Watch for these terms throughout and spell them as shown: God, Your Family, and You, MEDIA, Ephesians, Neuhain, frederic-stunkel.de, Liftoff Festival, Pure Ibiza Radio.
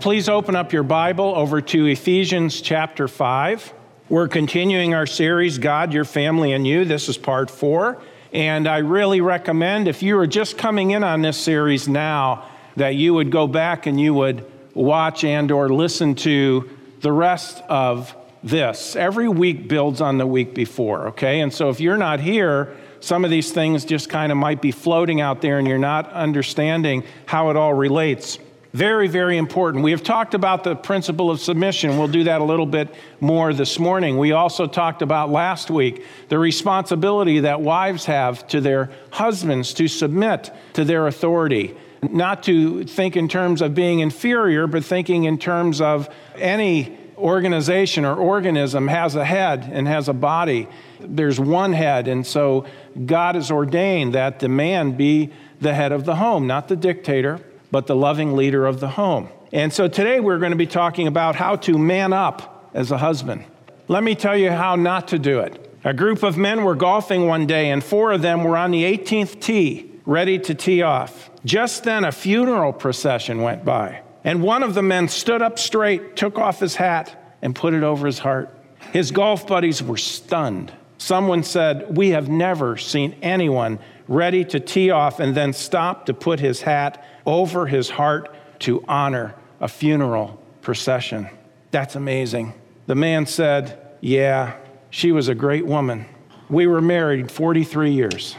Please open up your Bible over to Ephesians chapter 5. We're continuing our series, God, Your Family, and You. This is part 4. And I really recommend, if you are just coming in on this series now, that you would go back and you would watch and or listen to the rest of this. Every week builds on the week before, okay? And so if you're not here, some of these things just kind of might be floating out there and you're not understanding how it all relates. Very, very important. We have talked about the principle of submission. We'll do that a little bit more this morning. We also talked about last week the responsibility that wives have to their husbands to submit to their authority. Not to think in terms of being inferior, but thinking in terms of any organization or organism has a head and has a body. There's one head, and so God has ordained that the man be the head of the home, not the dictator, but the loving leader of the home. And so today we're going to be talking about how to man up as a husband. Let me tell you how not to do it. A group of men were golfing one day, and four of them were on the 18th tee, ready to tee off. Just then, a funeral procession went by, and one of the men stood up straight, took off his hat, and put it over his heart. His golf buddies were stunned. Someone said, "We have never seen anyone ready to tee off and then stop to put his hat over his heart to honor a funeral procession. That's amazing." The man said, "Yeah, she was a great woman. We were married 43 years.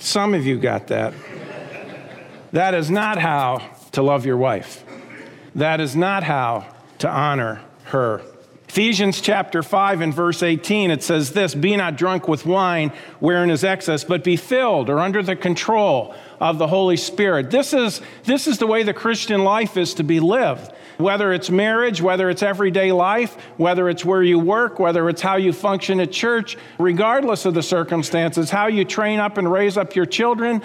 Some of you got that. That is not how to love your wife. That is not how to honor her. Ephesians chapter 5 and verse 18, it says this, "Be not drunk with wine wherein is excess, but be filled," or under the control of the Holy Spirit. This is the way the Christian life is to be lived. Whether it's marriage, whether it's everyday life, whether it's where you work, whether it's how you function at church, regardless of the circumstances, how you train up and raise up your children,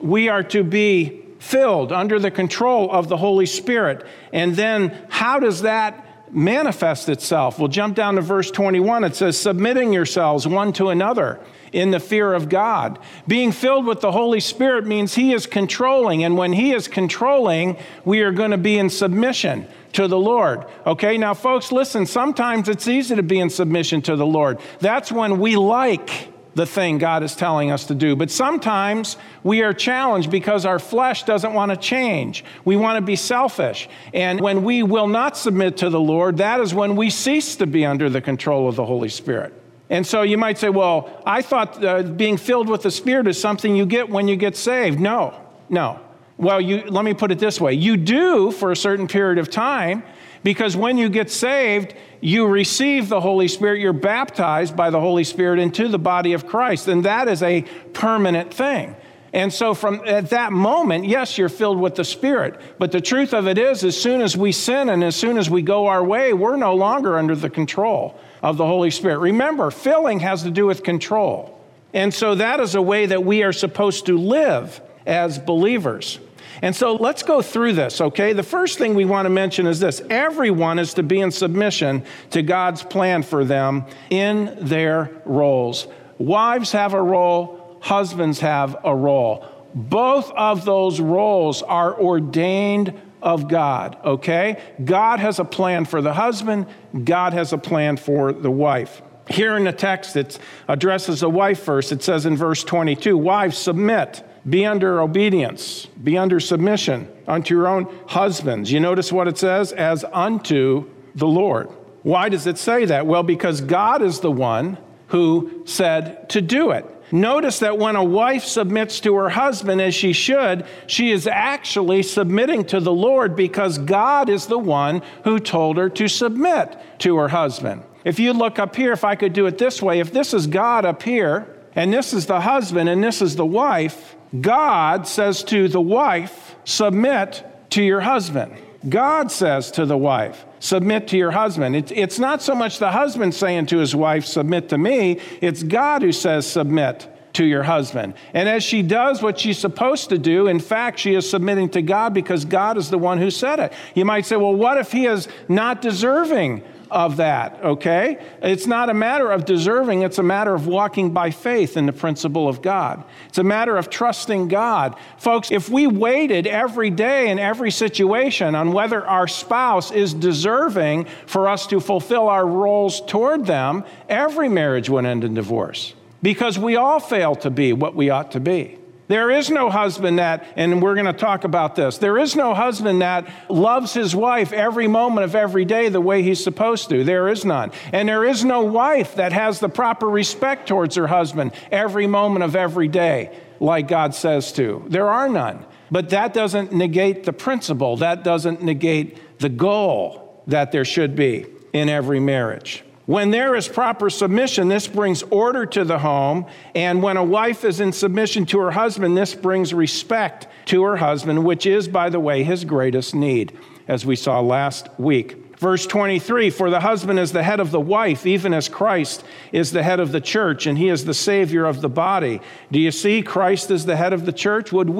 we are to be filled under the control of the Holy Spirit. And then how does that manifest itself? We'll jump down to verse 21. It says, "Submitting yourselves one to another in the fear of God." Being filled with the Holy Spirit means He is controlling. And when He is controlling, we are going to be in submission to the Lord. Okay, now folks, listen, sometimes it's easy to be in submission to the Lord. That's when we like the thing God is telling us to do. But sometimes we are challenged because our flesh doesn't want to change. We want to be selfish. And when we will not submit to the Lord, that is when we cease to be under the control of the Holy Spirit. And so you might say, "Well, I thought being filled with the Spirit is something you get when you get saved." No. Well, let me put it this way. You do for a certain period of time, because when you get saved, you receive the Holy Spirit. You're baptized by the Holy Spirit into the body of Christ. And that is a permanent thing. And so from at that moment, yes, you're filled with the Spirit. But the truth of it is, as soon as we sin and as soon as we go our way, we're no longer under the control of the Holy Spirit. Remember, filling has to do with control. And so that is a way that we are supposed to live as believers. And so let's go through this, okay? The first thing we want to mention is this. Everyone is to be in submission to God's plan for them in their roles. Wives have a role. Husbands have a role. Both of those roles are ordained of God, okay? God has a plan for the husband. God has a plan for the wife. Here in the text, it addresses the wife first. It says in verse 22, "Wives, submit. Be under obedience, be under submission unto your own husbands." You notice what it says? "As unto the Lord." Why does it say that? Well, because God is the one who said to do it. Notice that when a wife submits to her husband, as she should, she is actually submitting to the Lord because God is the one who told her to submit to her husband. If you look up here, if I could do it this way, if this is God up here, and this is the husband, and this is the wife, God says to the wife, "Submit to your husband." God says to the wife, "Submit to your husband." It's not so much the husband saying to his wife, "Submit to me." It's God who says, "Submit to your husband." And as she does what she's supposed to do, in fact, she is submitting to God because God is the one who said it. You might say, "Well, what if he is not deserving of that, okay? It's not a matter of deserving. It's a matter of walking by faith in the principle of God. It's a matter of trusting God. Folks, if we waited every day in every situation on whether our spouse is deserving for us to fulfill our roles toward them, every marriage would end in divorce because we all fail to be what we ought to be. There is no husband that, and we're going to talk about this, there is no husband that loves his wife every moment of every day the way he's supposed to. There is none. And there is no wife that has the proper respect towards her husband every moment of every day, like God says to. There are none. But that doesn't negate the principle. That doesn't negate the goal that there should be in every marriage. When there is proper submission, this brings order to the home. And when a wife is in submission to her husband, this brings respect to her husband, which is, by the way, his greatest need, as we saw last week. Verse 23, for the husband is the head of the wife, even as Christ is the head of the church, and he is the Savior of the body. Do you see Christ is the head of the church? Would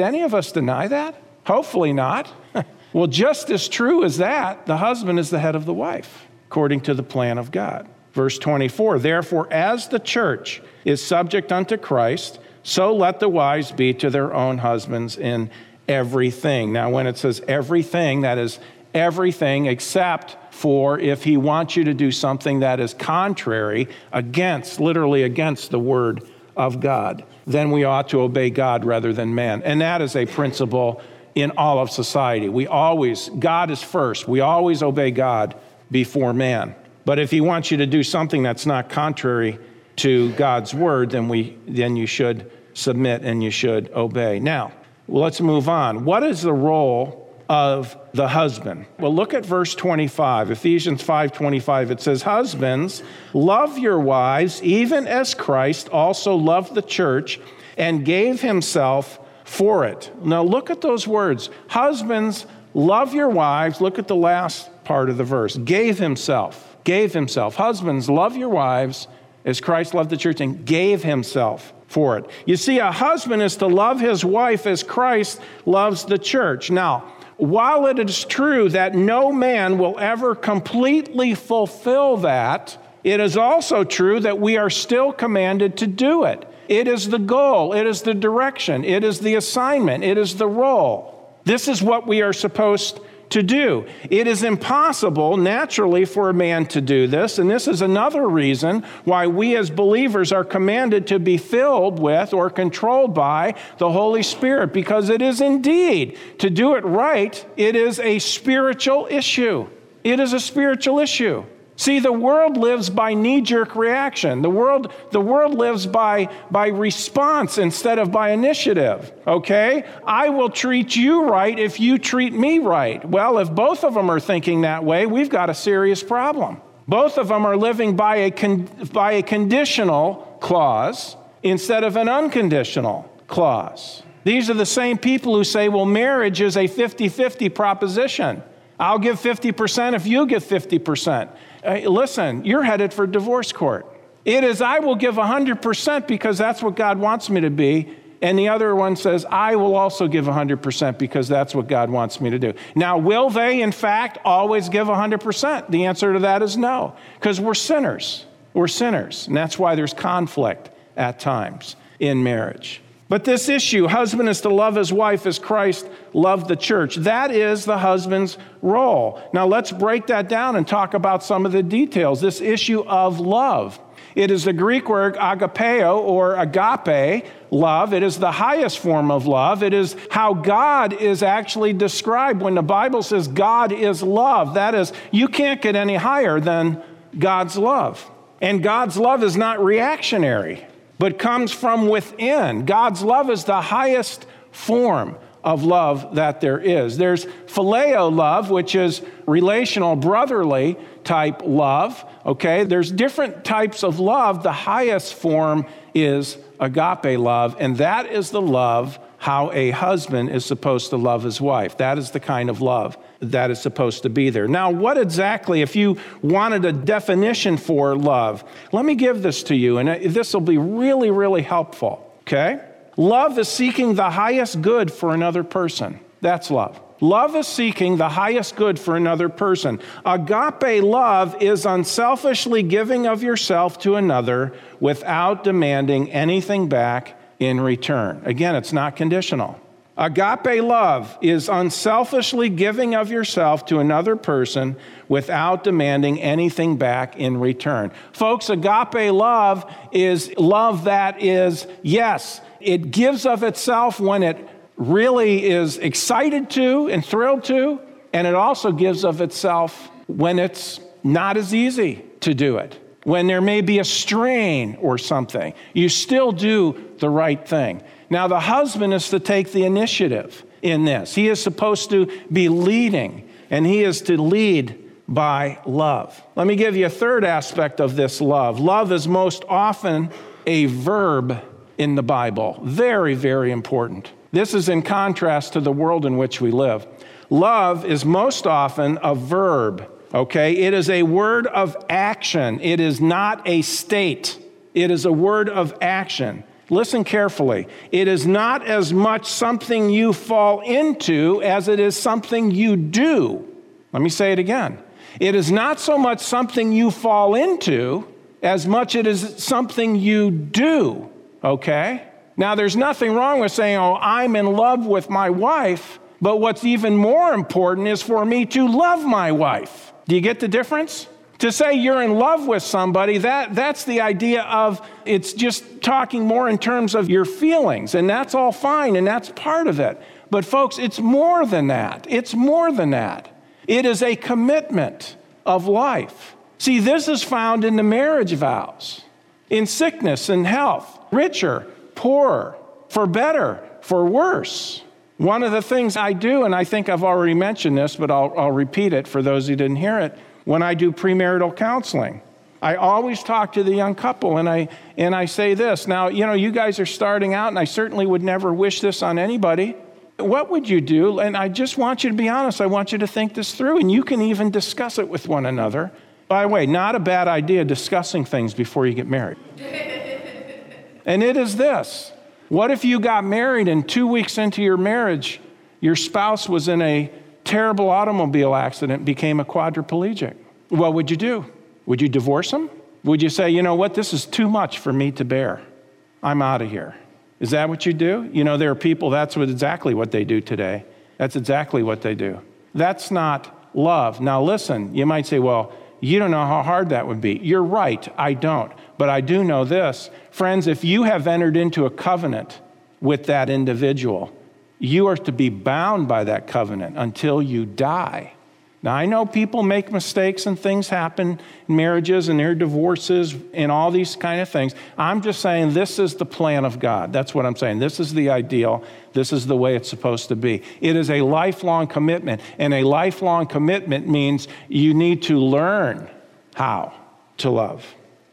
any of us deny that? Hopefully not. Well, just as true as that, the husband is the head of the wife, according to the plan of God. Verse 24, therefore, as the church is subject unto Christ, so let the wives be to their own husbands in everything. Now, when it says everything, that is everything except for if he wants you to do something that is contrary, against, literally against the word of God, then we ought to obey God rather than man. And that is a principle in all of society. God is first. We always obey God before man. But if he wants you to do something that's not contrary to God's word, then you should submit and you should obey. Now, let's move on. What is the role of the husband? Well, look at verse 25, Ephesians 5:25. It says, husbands, love your wives, even as Christ also loved the church and gave himself for it. Now, look at those words. Husbands, love your wives. Look at the last part of the verse. Gave himself. Husbands, love your wives as Christ loved the church and gave himself for it. You see, a husband is to love his wife as Christ loves the church. Now, while it is true that no man will ever completely fulfill that, it is also true that we are still commanded to do it. It is the goal. It is the direction. It is the assignment. It is the role. This is what we are supposed to do. It is impossible naturally for a man to do this, and this is another reason why we as believers are commanded to be filled with or controlled by the Holy Spirit, because it is indeed, to do it right, it is a spiritual issue. It is a spiritual issue. See, the world lives by knee-jerk reaction. The world lives by response instead of by initiative, okay? I will treat you right if you treat me right. Well, if both of them are thinking that way, we've got a serious problem. Both of them are living by a conditional clause instead of an unconditional clause. These are the same people who say, well, marriage is a 50-50 proposition. I'll give 50% if you give 50%. Listen, you're headed for divorce court. It is, I will give 100% because that's what God wants me to be. And the other one says, I will also give 100% because that's what God wants me to do. Now, will they, in fact, always give 100%? The answer to that is no, because we're sinners. We're sinners. And that's why there's conflict at times in marriage. But this issue, husband is to love his wife as Christ loved the church. That is the husband's role. Now let's break that down and talk about some of the details. This issue of love. It is the Greek word agapeo or agape love. It is the highest form of love. It is how God is actually described when the Bible says God is love. That is, you can't get any higher than God's love. And God's love is not reactionary, but comes from within. God's love is the highest form of love that there is. There's phileo love, which is relational, brotherly type love, okay? There's different types of love. The highest form is agape love, and that is the love how a husband is supposed to love his wife. That is the kind of love that is supposed to be there. Now, what exactly, if you wanted a definition for love, let me give this to you, and this will be really, really helpful, okay? Love is seeking the highest good for another person. That's love. Love is seeking the highest good for another person. Agape love is unselfishly giving of yourself to another without demanding anything back in return. Again, it's not conditional. Agape love is unselfishly giving of yourself to another person without demanding anything back in return. Folks, agape love is love that is, yes, it gives of itself when it really is excited to and thrilled to, and it also gives of itself when it's not as easy to do it. When there may be a strain or something, you still do the right thing. Now, the husband is to take the initiative in this. He is supposed to be leading, and he is to lead by love. Let me give you a third aspect of this love. Love is most often a verb in the Bible. Very, very important. This is in contrast to the world in which we live. Love is most often a verb, okay? It is a word of action. It is not a state. It is a word of action. Listen carefully. It is not as much something you fall into as it is something you do. Let me say it again. It is not so much something you fall into as much it is something you do, okay? Now, there's nothing wrong with saying, oh, I'm in love with my wife, but what's even more important is for me to love my wife. Do you get the difference? To say you're in love with somebody, that's the idea of it's just talking more in terms of your feelings, and that's all fine, and that's part of it. But folks, it's more than that. It's more than that. It is a commitment of life. See, this is found in the marriage vows, in sickness and health, richer, poorer, for better, for worse. One of the things I do, and I think I've already mentioned this, but I'll repeat it for those who didn't hear it, when I do premarital counseling, I always talk to the young couple, and I say this. Now, you know, you guys are starting out, and I certainly would never wish this on anybody. What would you do? And I just want you to be honest. I want you to think this through, and you can even discuss it with one another. By the way, not a bad idea discussing things before you get married. And it is this. What if you got married and 2 weeks into your marriage, your spouse was in a terrible automobile accident, became a quadriplegic? What would you do? Would you divorce him? Would you say, you know what, this is too much for me to bear. I'm out of here. Is that what you do? You know, there are people, that's exactly what they do today. That's exactly what they do. That's not love. Now listen, you might say, well, you don't know how hard that would be. You're right, I don't. But I do know this. Friends, if you have entered into a covenant with that individual, you are to be bound by that covenant until you die. Now, I know people make mistakes and things happen in marriages and their divorces and all these kind of things. I'm just saying this is the plan of God. That's what I'm saying. This is the ideal. This is the way it's supposed to be. It is a lifelong commitment, and a lifelong commitment means you need to learn how to love.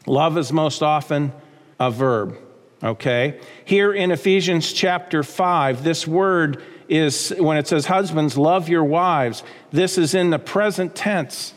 Love is most often a verb. Okay, here in Ephesians chapter 5, this word is, when it says, husbands, love your wives, this is in the present tense.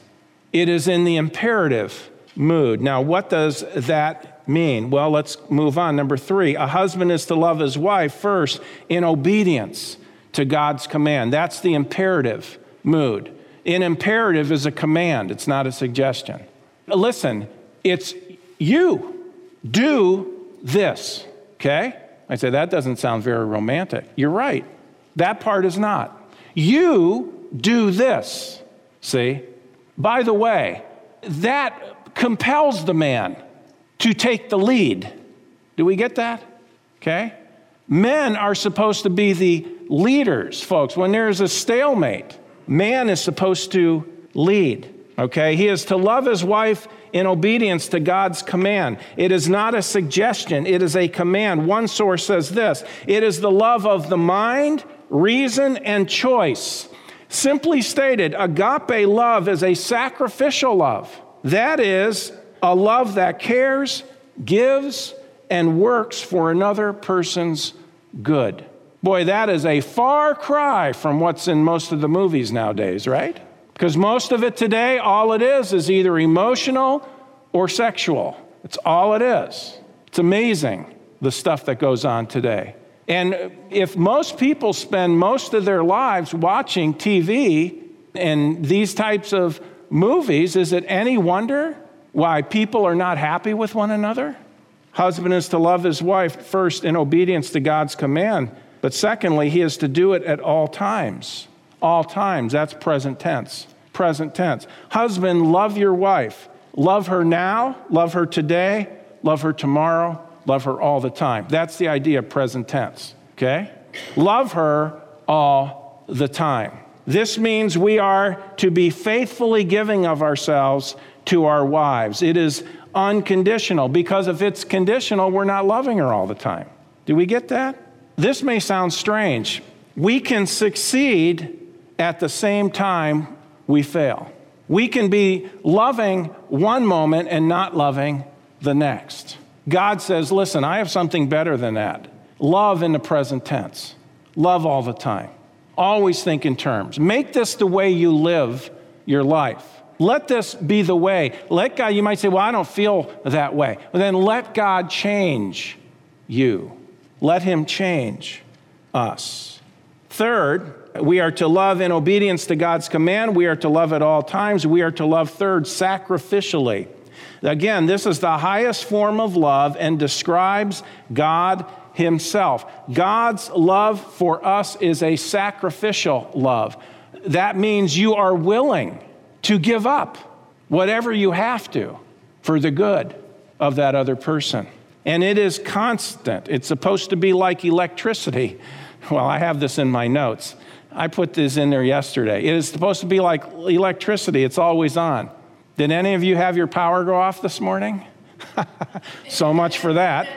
It is in the imperative mood. Now, what does that mean? Well, let's move on. Number 3, a husband is to love his wife first in obedience to God's command. That's the imperative mood. An imperative is a command. It's not a suggestion. Listen, it's you do this, okay? I say, that doesn't sound very romantic. You're right. That part is not. You do this, see? By the way, that compels the man to take the lead. Do we get that? Okay? Men are supposed to be the leaders, folks. When there's a stalemate, man is supposed to lead, okay? He is to love his wife in obedience to God's command. It is not a suggestion, it is a command. One source says this, it is the love of the mind, reason, and choice. Simply stated, agape love is a sacrificial love. That is a love that cares, gives, and works for another person's good. Boy, that is a far cry from what's in most of the movies nowadays, right? Because most of it today, all it is either emotional or sexual. It's all it is. It's amazing, the stuff that goes on today. And if most people spend most of their lives watching TV and these types of movies, is it any wonder why people are not happy with one another? Husband is to love his wife first in obedience to God's command, but secondly, he is to do it at all times. All times, that's present tense. Present tense. Husband, love your wife. Love her now, love her today, love her tomorrow, love her all the time. That's the idea of present tense, okay? Love her all the time. This means we are to be faithfully giving of ourselves to our wives. It is unconditional, because if it's conditional, we're not loving her all the time. Do we get that? This may sound strange. We can succeed at the same time we fail. We can be loving one moment and not loving the next. God says, listen, I have something better than that. Love in the present tense. Love all the time. Always think in terms. Make this the way you live your life. Let this be the way. Let God, you might say, well, I don't feel that way. Well, then let God change you. Let him change us. Third, we are to love in obedience to God's command. We are to love at all times. We are to love, third, sacrificially. Again, this is the highest form of love and describes God himself. God's love for us is a sacrificial love. That means you are willing to give up whatever you have to for the good of that other person. And it is constant. It's supposed to be like electricity. Well, I have this in my notes. I put this in there yesterday. It is supposed to be like electricity. It's always on. Did any of you have your power go off this morning? So much for that.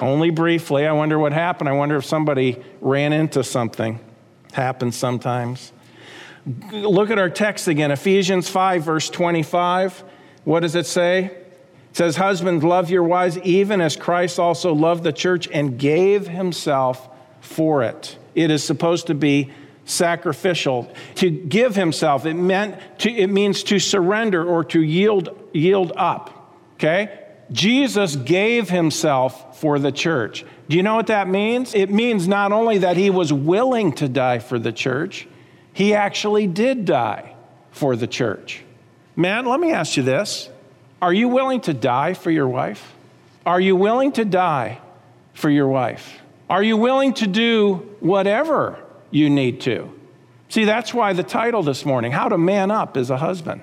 Only briefly. I wonder what happened. I wonder if somebody ran into something. Happens sometimes. Look at our text again. Ephesians 5, verse 25. What does it say? It says, husbands, love your wives, even as Christ also loved the church and gave himself for it. It is supposed to be sacrificial. To give himself, it means to surrender or to yield up. Okay? Jesus gave himself for the church. Do you know what that means? It means not only that he was willing to die for the church, he actually did die for the church. Man, let me ask you this. Are you willing to die for your wife? Are you willing to die for your wife? Are you willing to do whatever you need to? See, that's why the title this morning, How to Man Up as a Husband.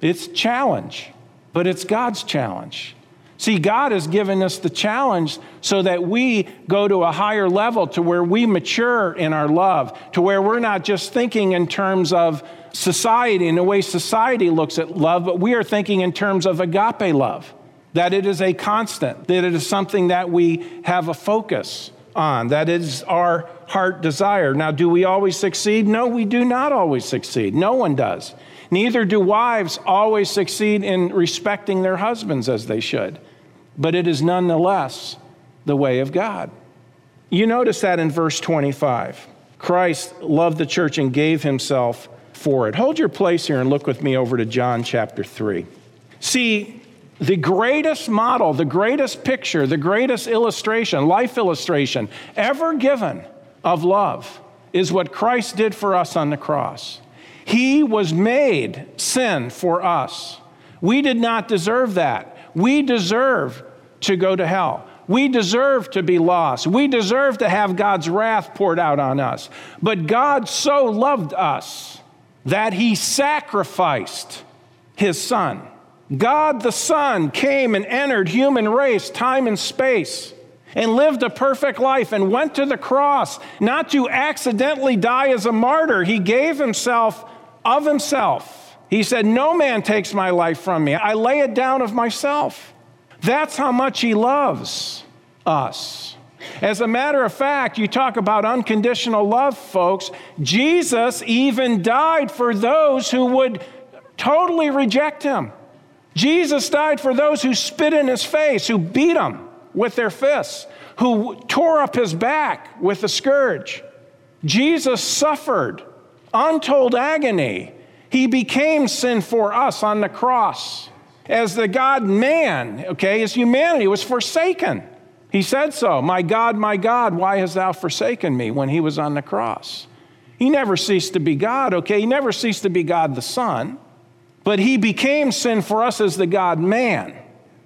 It's challenge, but it's God's challenge. See, God has given us the challenge so that we go to a higher level, to where we mature in our love, to where we're not just thinking in terms of society and the way society looks at love, but we are thinking in terms of agape love, that it is a constant, that it is something that we have a focus on. That is our heart desire. Now, do we always succeed? No, we do not always succeed. No one does. Neither do wives always succeed in respecting their husbands as they should. But it is nonetheless the way of God. You notice that in verse 25. Christ loved the church and gave himself for it. Hold your place here and look with me over to John chapter 3. See, the greatest model, the greatest picture, the greatest illustration, life illustration ever given of love is what Christ did for us on the cross. He was made sin for us. We did not deserve that. We deserve to go to hell. We deserve to be lost. We deserve to have God's wrath poured out on us. But God so loved us that he sacrificed his son. God the Son came and entered human race, time and space, and lived a perfect life and went to the cross, not to accidentally die as a martyr. He gave himself of himself. He said, no man takes my life from me. I lay it down of myself. That's how much he loves us. As a matter of fact, you talk about unconditional love, folks. Jesus even died for those who would totally reject him. Jesus died for those who spit in his face, who beat him with their fists, who tore up his back with the scourge. Jesus suffered untold agony. He became sin for us on the cross. As the God-man, okay, his humanity was forsaken. He said so. My God, why hast thou forsaken me when he was on the cross? He never ceased to be God, okay? He never ceased to be God the Son, but he became sin for us as the God-man.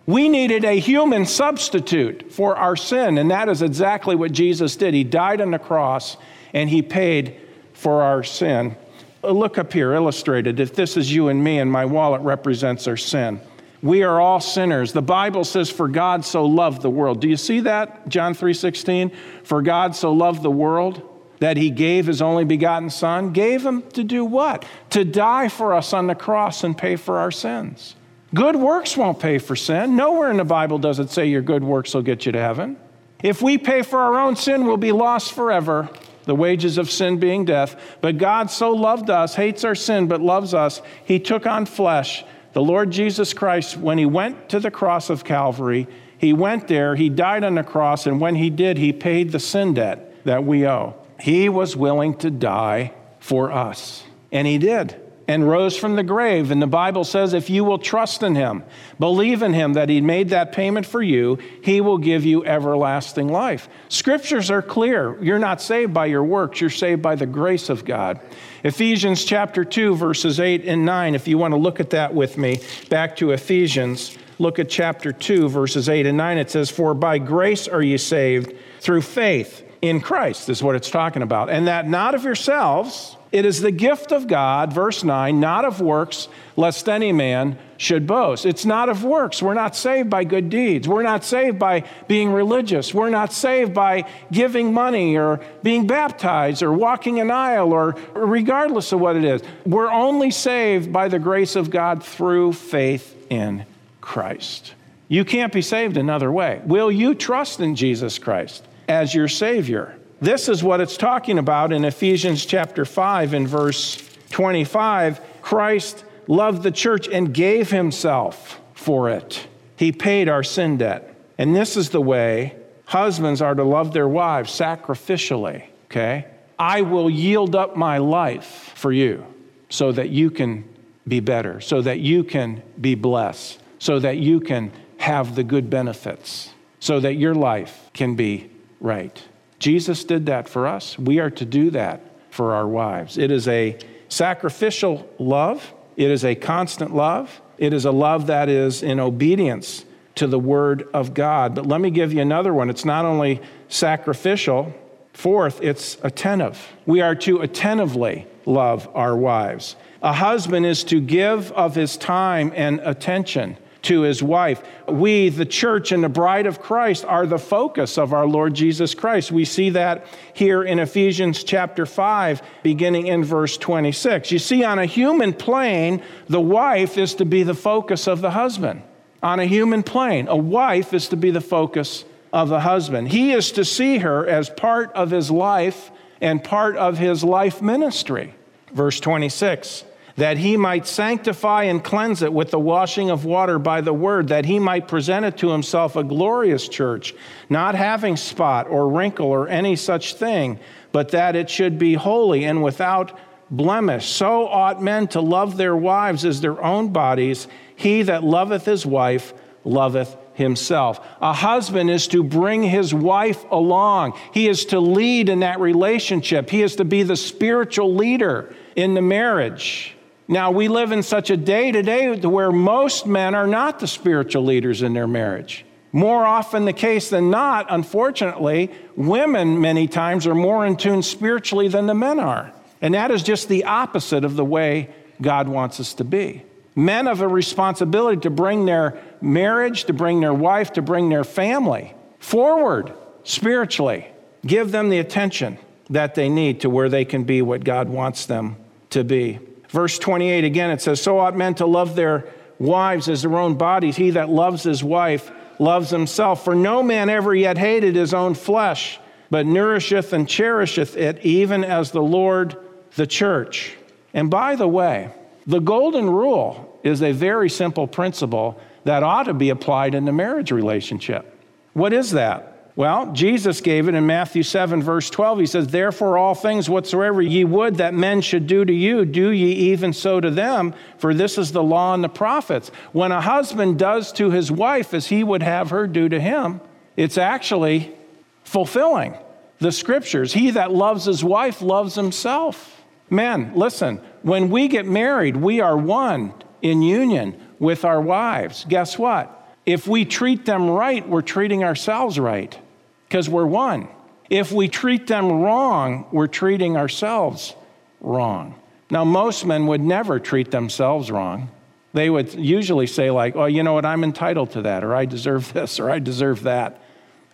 We needed a human substitute for our sin, and that is exactly what Jesus did. He died on the cross, and he paid for our sin. Look up here, illustrated. If this is you and me, and my wallet represents our sin. We are all sinners. The Bible says, for God so loved the world. Do you see that? John 3:16, for God so loved the world that he gave his only begotten Son. Gave him to do what? To die for us on the cross and pay for our sins. Good works won't pay for sin. Nowhere in the Bible does it say your good works will get you to heaven. If we pay for our own sin, we'll be lost forever, the wages of sin being death. But God so loved us, hates our sin, but loves us. He took on flesh. The Lord Jesus Christ, when he went to the cross of Calvary, he went there, he died on the cross, and when he did, he paid the sin debt that we owe. He was willing to die for us, and he did, and rose from the grave. And the Bible says, if you will trust in him, believe in him that he made that payment for you, he will give you everlasting life. Scriptures are clear. You're not saved by your works. You're saved by the grace of God. Ephesians chapter 2, verses 8 and 9, if you want to look at that with me, back to Ephesians, look at chapter 2, verses 8 and 9. It says, for by grace are ye saved through faith in Christ, is what it's talking about. And that not of yourselves, it is the gift of God, verse 9, not of works, lest any man should boast. It's not of works. We're not saved by good deeds. We're not saved by being religious. We're not saved by giving money or being baptized or walking an aisle or regardless of what it is. We're only saved by the grace of God through faith in Christ. You can't be saved another way. Will you trust in Jesus Christ as your Savior? This is what it's talking about in Ephesians chapter 5 and verse 25. Christ loved the church and gave himself for it. He paid our sin debt. And this is the way husbands are to love their wives, sacrificially, okay? I will yield up my life for you so that you can be better, so that you can be blessed, so that you can have the good benefits, so that your life can be right. Jesus did that for us. We are to do that for our wives. It is a sacrificial love. It is a constant love. It is a love that is in obedience to the Word of God. But let me give you another one. It's not only sacrificial. Fourth, it's attentive. We are to attentively love our wives. A husband is to give of his time and attention to his wife. We, the church and the bride of Christ, are the focus of our Lord Jesus Christ. We see that here in Ephesians chapter 5, beginning in verse 26. You see, on a human plane, the wife is to be the focus of the husband. On a human plane, a wife is to be the focus of the husband. He is to see her as part of his life and part of his life ministry. Verse 26. That he might sanctify and cleanse it with the washing of water by the word, that he might present it to himself a glorious church, not having spot or wrinkle or any such thing, but that it should be holy and without blemish. So ought men to love their wives as their own bodies. He that loveth his wife loveth himself. A husband is to bring his wife along. He is to lead in that relationship. He is to be the spiritual leader in the marriage. Now, we live in such a day today where most men are not the spiritual leaders in their marriage. More often the case than not, unfortunately, women many times are more in tune spiritually than the men are. And that is just the opposite of the way God wants us to be. Men have a responsibility to bring their marriage, to bring their wife, to bring their family forward spiritually. Give them the attention that they need to where they can be what God wants them to be. Verse 28, again, it says, so ought men to love their wives as their own bodies. He that loves his wife loves himself. For no man ever yet hated his own flesh, but nourisheth and cherisheth it, even as the Lord the church. And by the way, the golden rule is a very simple principle that ought to be applied in the marriage relationship. What is that? Well, Jesus gave it in Matthew 7, verse 12. He says, therefore, all things whatsoever ye would that men should do to you, do ye even so to them, for this is the law and the prophets. When a husband does to his wife as he would have her do to him, It's actually fulfilling the scriptures. He that loves his wife loves himself. Men, listen, when we get married, we are one in union with our wives. Guess what? If we treat them right, we're treating ourselves right because we're one. If we treat them wrong, we're treating ourselves wrong. Now, most men would never treat themselves wrong. They would usually say like, oh, you know what, I'm entitled to that, or I deserve this, or I deserve that.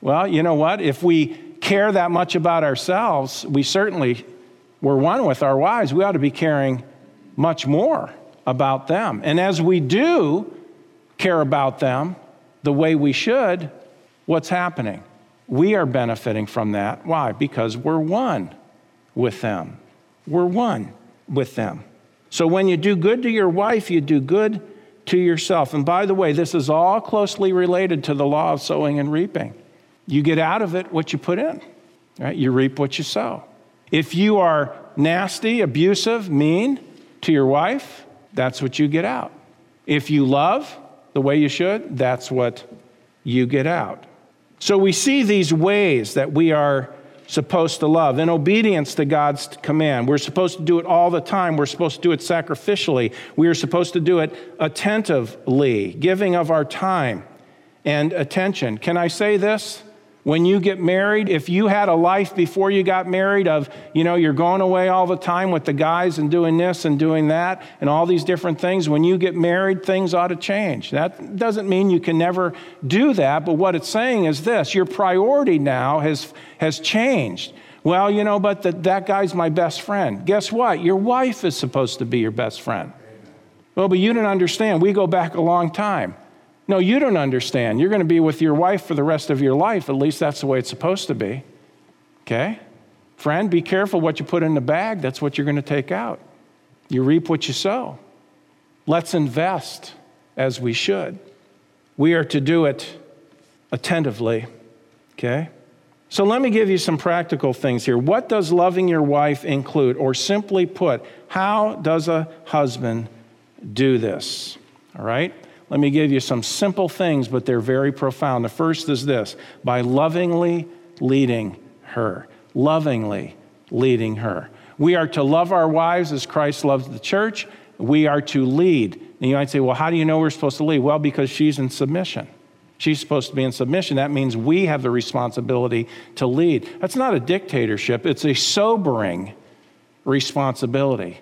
Well, you know what? If we care that much about ourselves, we certainly were one with our wives. We ought to be caring much more about them. And as we do care about them the way we should, what's happening? We are benefiting from that. Why? Because we're one with them. We're one with them. So when you do good to your wife, you do good to yourself. And by the way, this is all closely related to the law of sowing and reaping. You get out of it what you put in, right? You reap what you sow. If you are nasty, abusive, mean to your wife, that's what you get out. If you love the way you should, that's what you get out. So we see these ways that we are supposed to love in obedience to God's command. We're supposed to do it all the time. We're supposed to do it sacrificially. We are supposed to do it attentively, giving of our time and attention. Can I say this? When you get married, if you had a life before you got married of, you know, you're going away all the time with the guys and doing this and doing that and all these different things, when you get married, things ought to change. That doesn't mean you can never do that, but what it's saying is this: your priority now has changed. Well, you know, but that guy's my best friend. Guess what? Your wife is supposed to be your best friend. Well, but you don't understand. We go back a long time. No, you don't understand. You're going to be with your wife for the rest of your life. At least that's the way it's supposed to be. Okay? Friend, be careful what you put in the bag. That's what you're going to take out. You reap what you sow. Let's invest as we should. We are to do it attentively. Okay? So let me give you some practical things here. What does loving your wife include? Or simply put, how does a husband do this? All right? Let me give you some simple things, but they're very profound. The first is this: by lovingly leading her. Lovingly leading her. We are to love our wives as Christ loves the church. We are to lead. And you might say, well, how do you know we're supposed to lead? Well, because she's in submission. She's supposed to be in submission. That means we have the responsibility to lead. That's not a dictatorship. It's a sobering responsibility.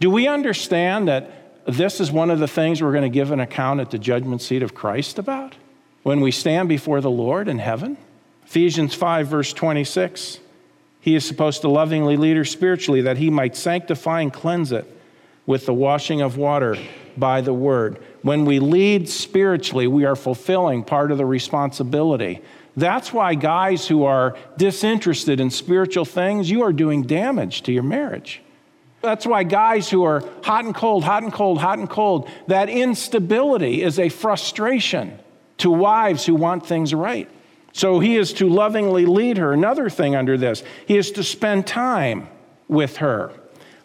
Do we understand that this is one of the things we're going to give an account at the judgment seat of Christ about when we stand before the Lord in heaven? Ephesians 5, verse 26, he is supposed to lovingly lead her spiritually, that he might sanctify and cleanse it with the washing of water by the word. When we lead spiritually, we are fulfilling part of the responsibility. That's why guys who are disinterested in spiritual things, you are doing damage to your marriage. That's why guys who are hot and cold, that instability is a frustration to wives who want things right. So he is to lovingly lead her. Another thing under this, he is to spend time with her.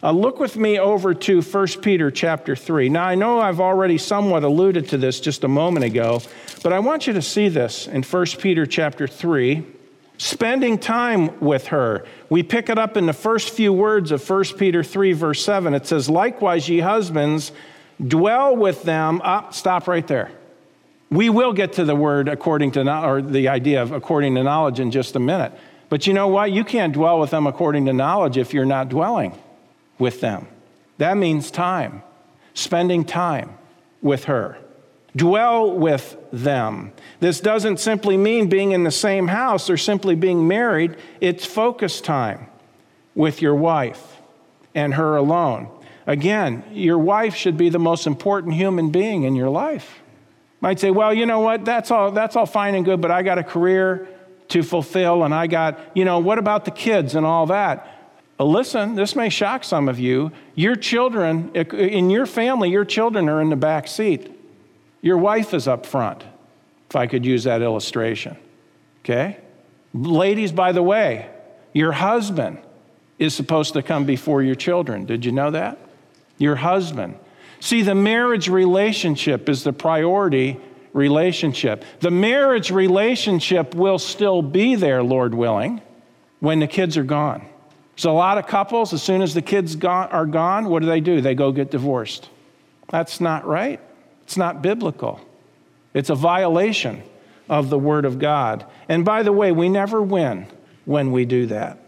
Look with me over to 1 Peter chapter 3. Now, I know I've already somewhat alluded to this just a moment ago, but I want you to see this in 1 Peter chapter 3. Spending time with her. We pick it up in the first few words of 1 Peter 3, verse 7. It says, likewise, ye husbands, dwell with them. Stop right there. We will get to the word according to, or the idea of according to knowledge in just a minute. But you know what? You can't dwell with them according to knowledge if you're not dwelling with them. That means time. Spending time with her. Dwell with them. This doesn't simply mean being in the same house or simply being married. It's focus time with your wife and her alone. Again, your wife should be the most important human being in your life. Might say, well, you know what? That's all fine and good, but I got a career to fulfill and I got, you know, what about the kids and all that? Listen, this may shock some of you. Your children, in your family, your children are in the back seat. Your wife is up front, if I could use that illustration, okay? Ladies, by the way, your husband is supposed to come before your children. Did you know that? Your husband. See, the marriage relationship is the priority relationship. The marriage relationship will still be there, Lord willing, when the kids are gone. So a lot of couples, as soon as the kids are gone, what do? They go get divorced. That's not right. It's not biblical. It's a violation of the Word of God. And by the way, we never win when we do that.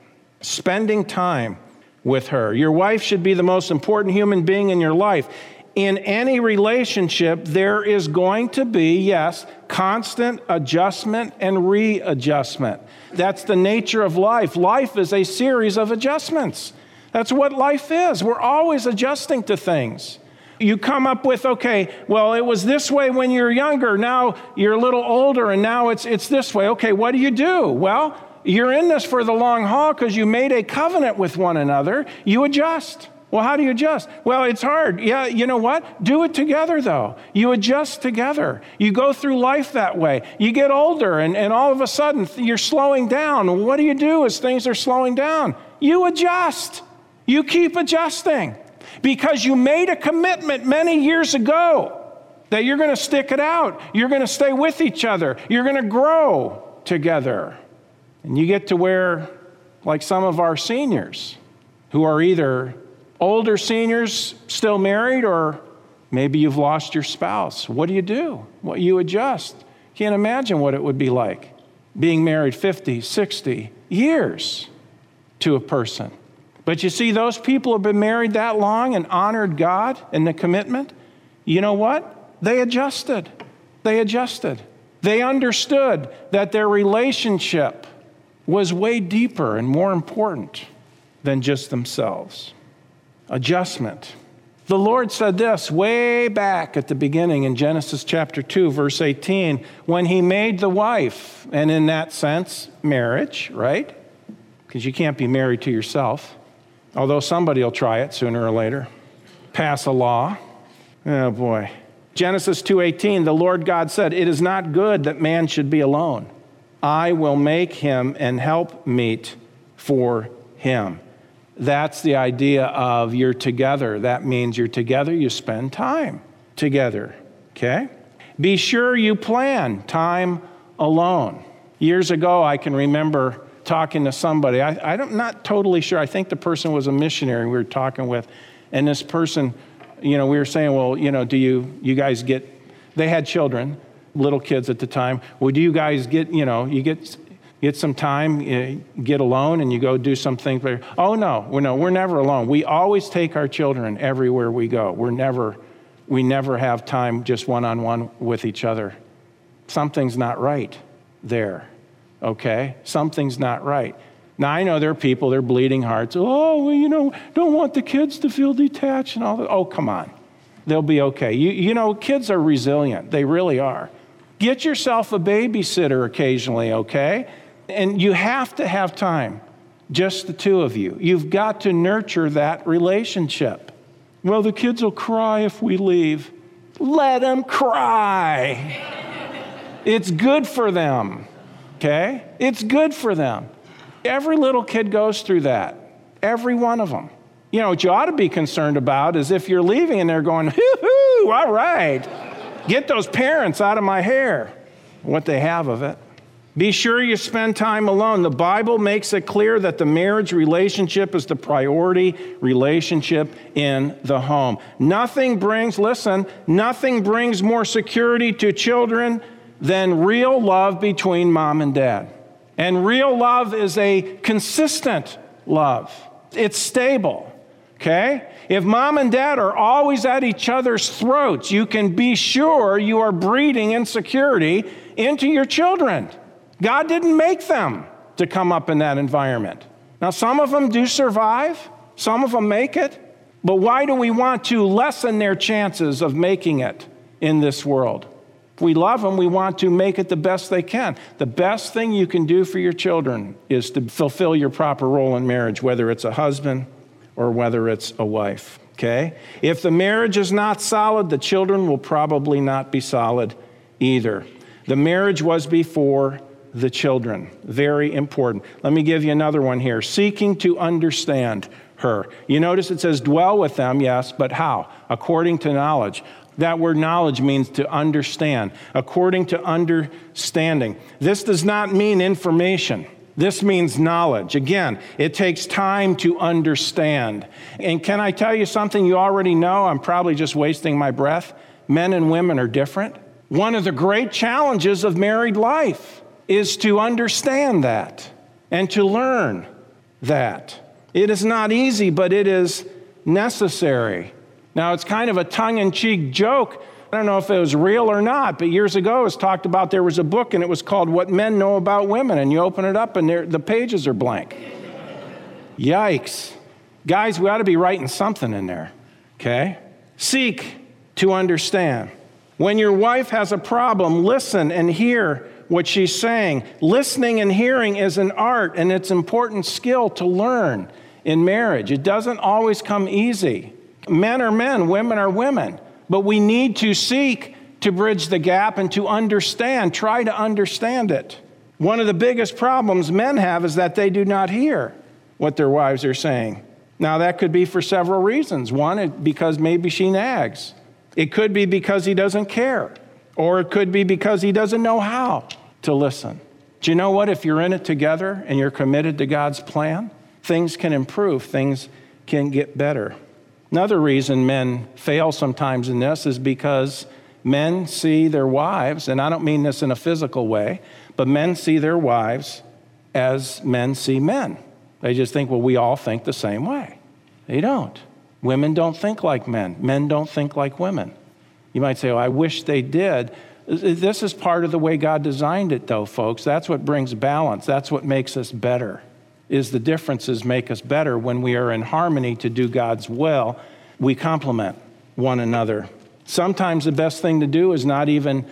Spending time with her. Your wife should be the most important human being in your life. In any relationship, there is going to be, yes, constant adjustment and readjustment. That's the nature of life. Life is a series of adjustments. That's what life is. We're always adjusting to things. You come up with, okay, well, it was this way when you were younger. Now you're a little older, and now it's this way. Okay, what do you do? Well, you're in this for the long haul because you made a covenant with one another. You adjust. Well, how do you adjust? Well, it's hard. Yeah, you know what? Do it together, though. You adjust together. You go through life that way. You get older, and all of a sudden, you're slowing down. What do you do as things are slowing down? You adjust. You keep adjusting because you made a commitment many years ago that you're going to stick it out. You're going to stay with each other. You're going to grow together. And you get to where, like some of our seniors, who are either older seniors still married, or maybe you've lost your spouse. What do? Well, you adjust. Can't imagine what it would be like being married 50, 60 years to a person. But you see, those people have been married that long and honored God and the commitment. You know what? They adjusted. They understood that their relationship was way deeper and more important than just themselves. Adjustment. The Lord said this way back at the beginning in Genesis chapter 2, verse 18, when he made the wife, and in that sense, marriage, right? Because you can't be married to yourself, although somebody will try it sooner or later. Pass a law. Oh boy. Genesis 2:18, the Lord God said, "It is not good that man should be alone. I will make him an helpmeet for him." That's the idea of you're together. That means you're together, you spend time together, okay? Be sure you plan time alone. Years ago, I can remember talking to somebody. I'm not totally sure. I think the person was a missionary we were talking with, and this person, you know, we were saying, well, you know, do you guys get, they had children, little kids at the time. Well, do you guys get, you know, you get some time, you get alone and you go do something. Oh, no, we're never alone. We always take our children everywhere we go. We never have time just one-on-one with each other. Something's not right there, okay? Something's not right. Now, I know there are people, they're bleeding hearts. Oh, well, you know, don't want the kids to feel detached and all that. Oh, come on. They'll be okay. You know, kids are resilient. They really are. Get yourself a babysitter occasionally, okay? And you have to have time, just the two of you. You've got to nurture that relationship. Well, the kids will cry if we leave. Let them cry. It's good for them, okay? It's good for them. Every little kid goes through that, every one of them. You know, what you ought to be concerned about is if you're leaving and they're going, hoo-hoo, all right, get those parents out of my hair, what they have of it. Be sure you spend time alone. The Bible makes it clear that the marriage relationship is the priority relationship in the home. Nothing brings more security to children than real love between mom and dad. And real love is a consistent love. It's stable, okay? If mom and dad are always at each other's throats, you can be sure you are breeding insecurity into your children. God didn't make them to come up in that environment. Now, some of them do survive. Some of them make it. But why do we want to lessen their chances of making it in this world? We love them, we want to make it the best they can. The best thing you can do for your children is to fulfill your proper role in marriage, whether it's a husband or whether it's a wife, okay? If the marriage is not solid, the children will probably not be solid either. The marriage was before the children. Very important. Let me give you another one here. Seeking to understand her. You notice it says dwell with them, yes, but how? According to knowledge. That word knowledge means to understand, according to understanding. This does not mean information. This means knowledge. Again, it takes time to understand. And can I tell you something you already know? I'm probably just wasting my breath. Men and women are different. One of the great challenges of married life is to understand that and to learn that. It is not easy, but it is necessary. Now, it's kind of a tongue-in-cheek joke. I don't know if it was real or not, but years ago it was talked about. There was a book, and it was called What Men Know About Women, and you open it up, and the pages are blank. Yikes. Guys, we ought to be writing something in there, okay? Seek to understand. When your wife has a problem, listen and hear what she's saying. Listening and hearing is an art, and it's an important skill to learn in marriage. It doesn't always come easy. Men are men, women are women. But we need to seek to bridge the gap and to understand, try to understand it. One of the biggest problems men have is that they do not hear what their wives are saying. Now, that could be for several reasons. One, because maybe she nags. It could be because he doesn't care. Or it could be because he doesn't know how to listen. Do you know what? If you're in it together and you're committed to God's plan, things can improve, things can get better. Another reason men fail sometimes in this is because men see their wives, and I don't mean this in a physical way, but men see their wives as men see men. They just think, well, we all think the same way. They don't. Women don't think like men. Men don't think like women. You might say, oh, I wish they did. This is part of the way God designed it, though, folks. That's what brings balance. That's what makes us better. Is the differences make us better when we are in harmony to do God's will. We complement one another. Sometimes the best thing to do is not even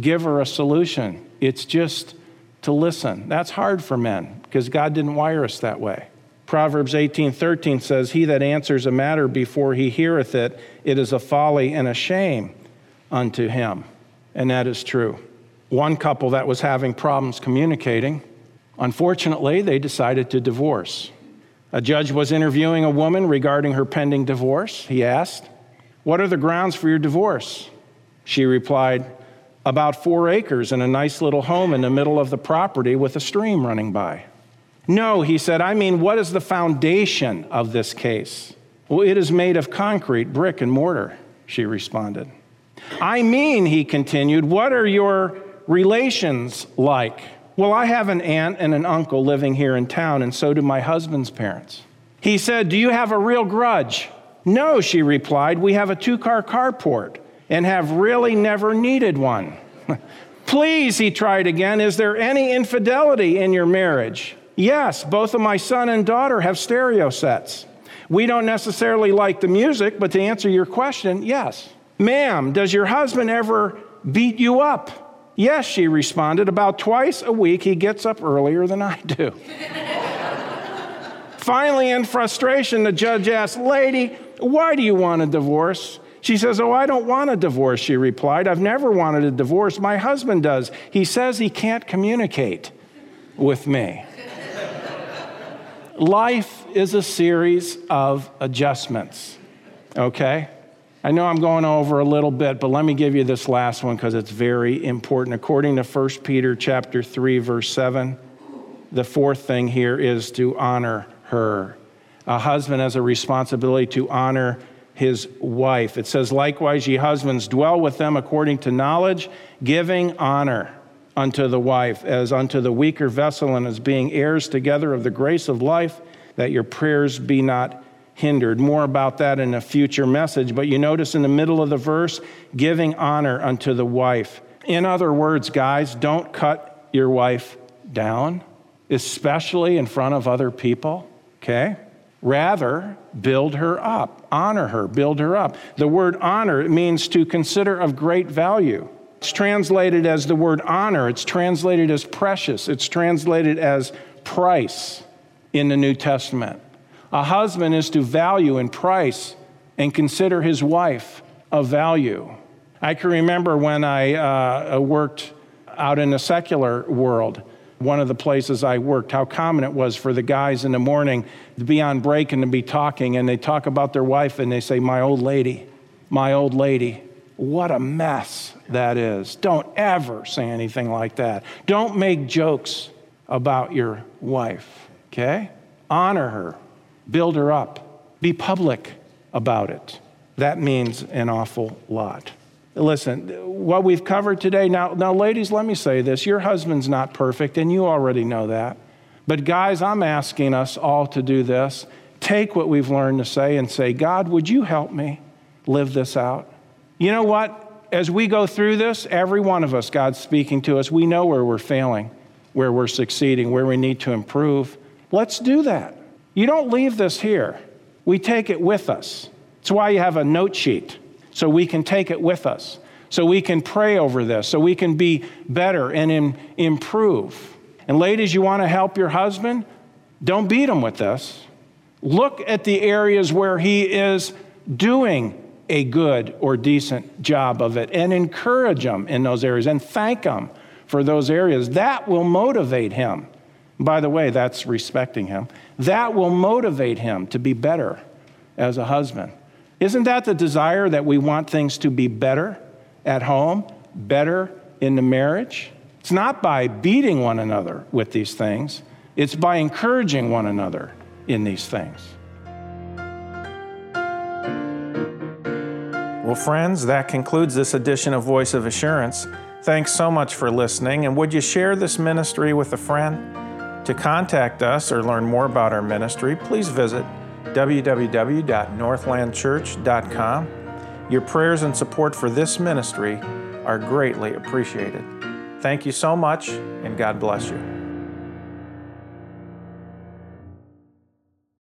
give her a solution. It's just to listen. That's hard for men because God didn't wire us that way. Proverbs 18:13 says, he that answers a matter before he heareth it, it is a folly and a shame unto him. And that is true. One couple that was having problems communicating, unfortunately, they decided to divorce. A judge was interviewing a woman regarding her pending divorce. He asked, what are the grounds for your divorce? She replied, about 4 acres and a nice little home in the middle of the property with a stream running by. No, he said, I mean, what is the foundation of this case? Well, it is made of concrete, brick, and mortar, she responded. I mean, he continued, what are your relations like? Well, I have an aunt and an uncle living here in town, and so do my husband's parents. He said, do you have a real grudge? No, she replied, we have a 2-car carport and have really never needed one. Please, he tried again, is there any infidelity in your marriage? Yes, both of my son and daughter have stereo sets. We don't necessarily like the music, but to answer your question, yes. Ma'am, does your husband ever beat you up? Yes, she responded, about twice a week he gets up earlier than I do. Finally, in frustration, the judge asked, lady, why do you want a divorce? She says, oh, I don't want a divorce, she replied. I've never wanted a divorce. My husband does. He says he can't communicate with me. Life is a series of adjustments, okay? I know I'm going over a little bit, but let me give you this last one because it's very important. According to 1 Peter chapter 3, verse 7, the fourth thing here is to honor her. A husband has a responsibility to honor his wife. It says, likewise, ye husbands, dwell with them according to knowledge, giving honor unto the wife as unto the weaker vessel and as being heirs together of the grace of life, that your prayers be not hindered. More about that in a future message, but you notice in the middle of the verse, giving honor unto the wife. In other words, guys, don't cut your wife down, especially in front of other people, okay? Rather, build her up, honor her, build her up. The word honor, it means to consider of great value. It's translated as the word honor. It's translated as precious. It's translated as price in the New Testament. A husband is to value and price and consider his wife of value. I can remember when I worked out in the secular world, one of the places I worked, how common it was for the guys in the morning to be on break and to be talking, and they talk about their wife and they say, my old lady, What a mess that is. Don't ever say anything like that. Don't make jokes about your wife, okay? Honor her, build her up, be public about it. That means an awful lot. Listen, what we've covered today, now ladies, let me say this. Your husband's not perfect, and you already know that. But guys, I'm asking us all to do this. Take what we've learned to say and say, God, would you help me live this out? You know what? As we go through this, every one of us, God's speaking to us. We know where we're failing, where we're succeeding, where we need to improve. Let's do that. You don't leave this here. We take it with us. That's why you have a note sheet, so we can take it with us, so we can pray over this, so we can be better and improve. And ladies, you want to help your husband? Don't beat him with this. Look at the areas where he is doing a good or decent job of it and encourage him in those areas and thank him for those areas. That will motivate him. By the way, that's respecting him. That will motivate him to be better as a husband. Isn't that the desire, that we want things to be better at home, better in the marriage? It's not by beating one another with these things. It's by encouraging one another in these things. Well, friends, that concludes this edition of Voice of Assurance. Thanks so much for listening. And would you share this ministry with a friend? To contact us or learn more about our ministry, please visit www.northlandchurch.com. Your prayers and support for this ministry are greatly appreciated. Thank you so much, and God bless you.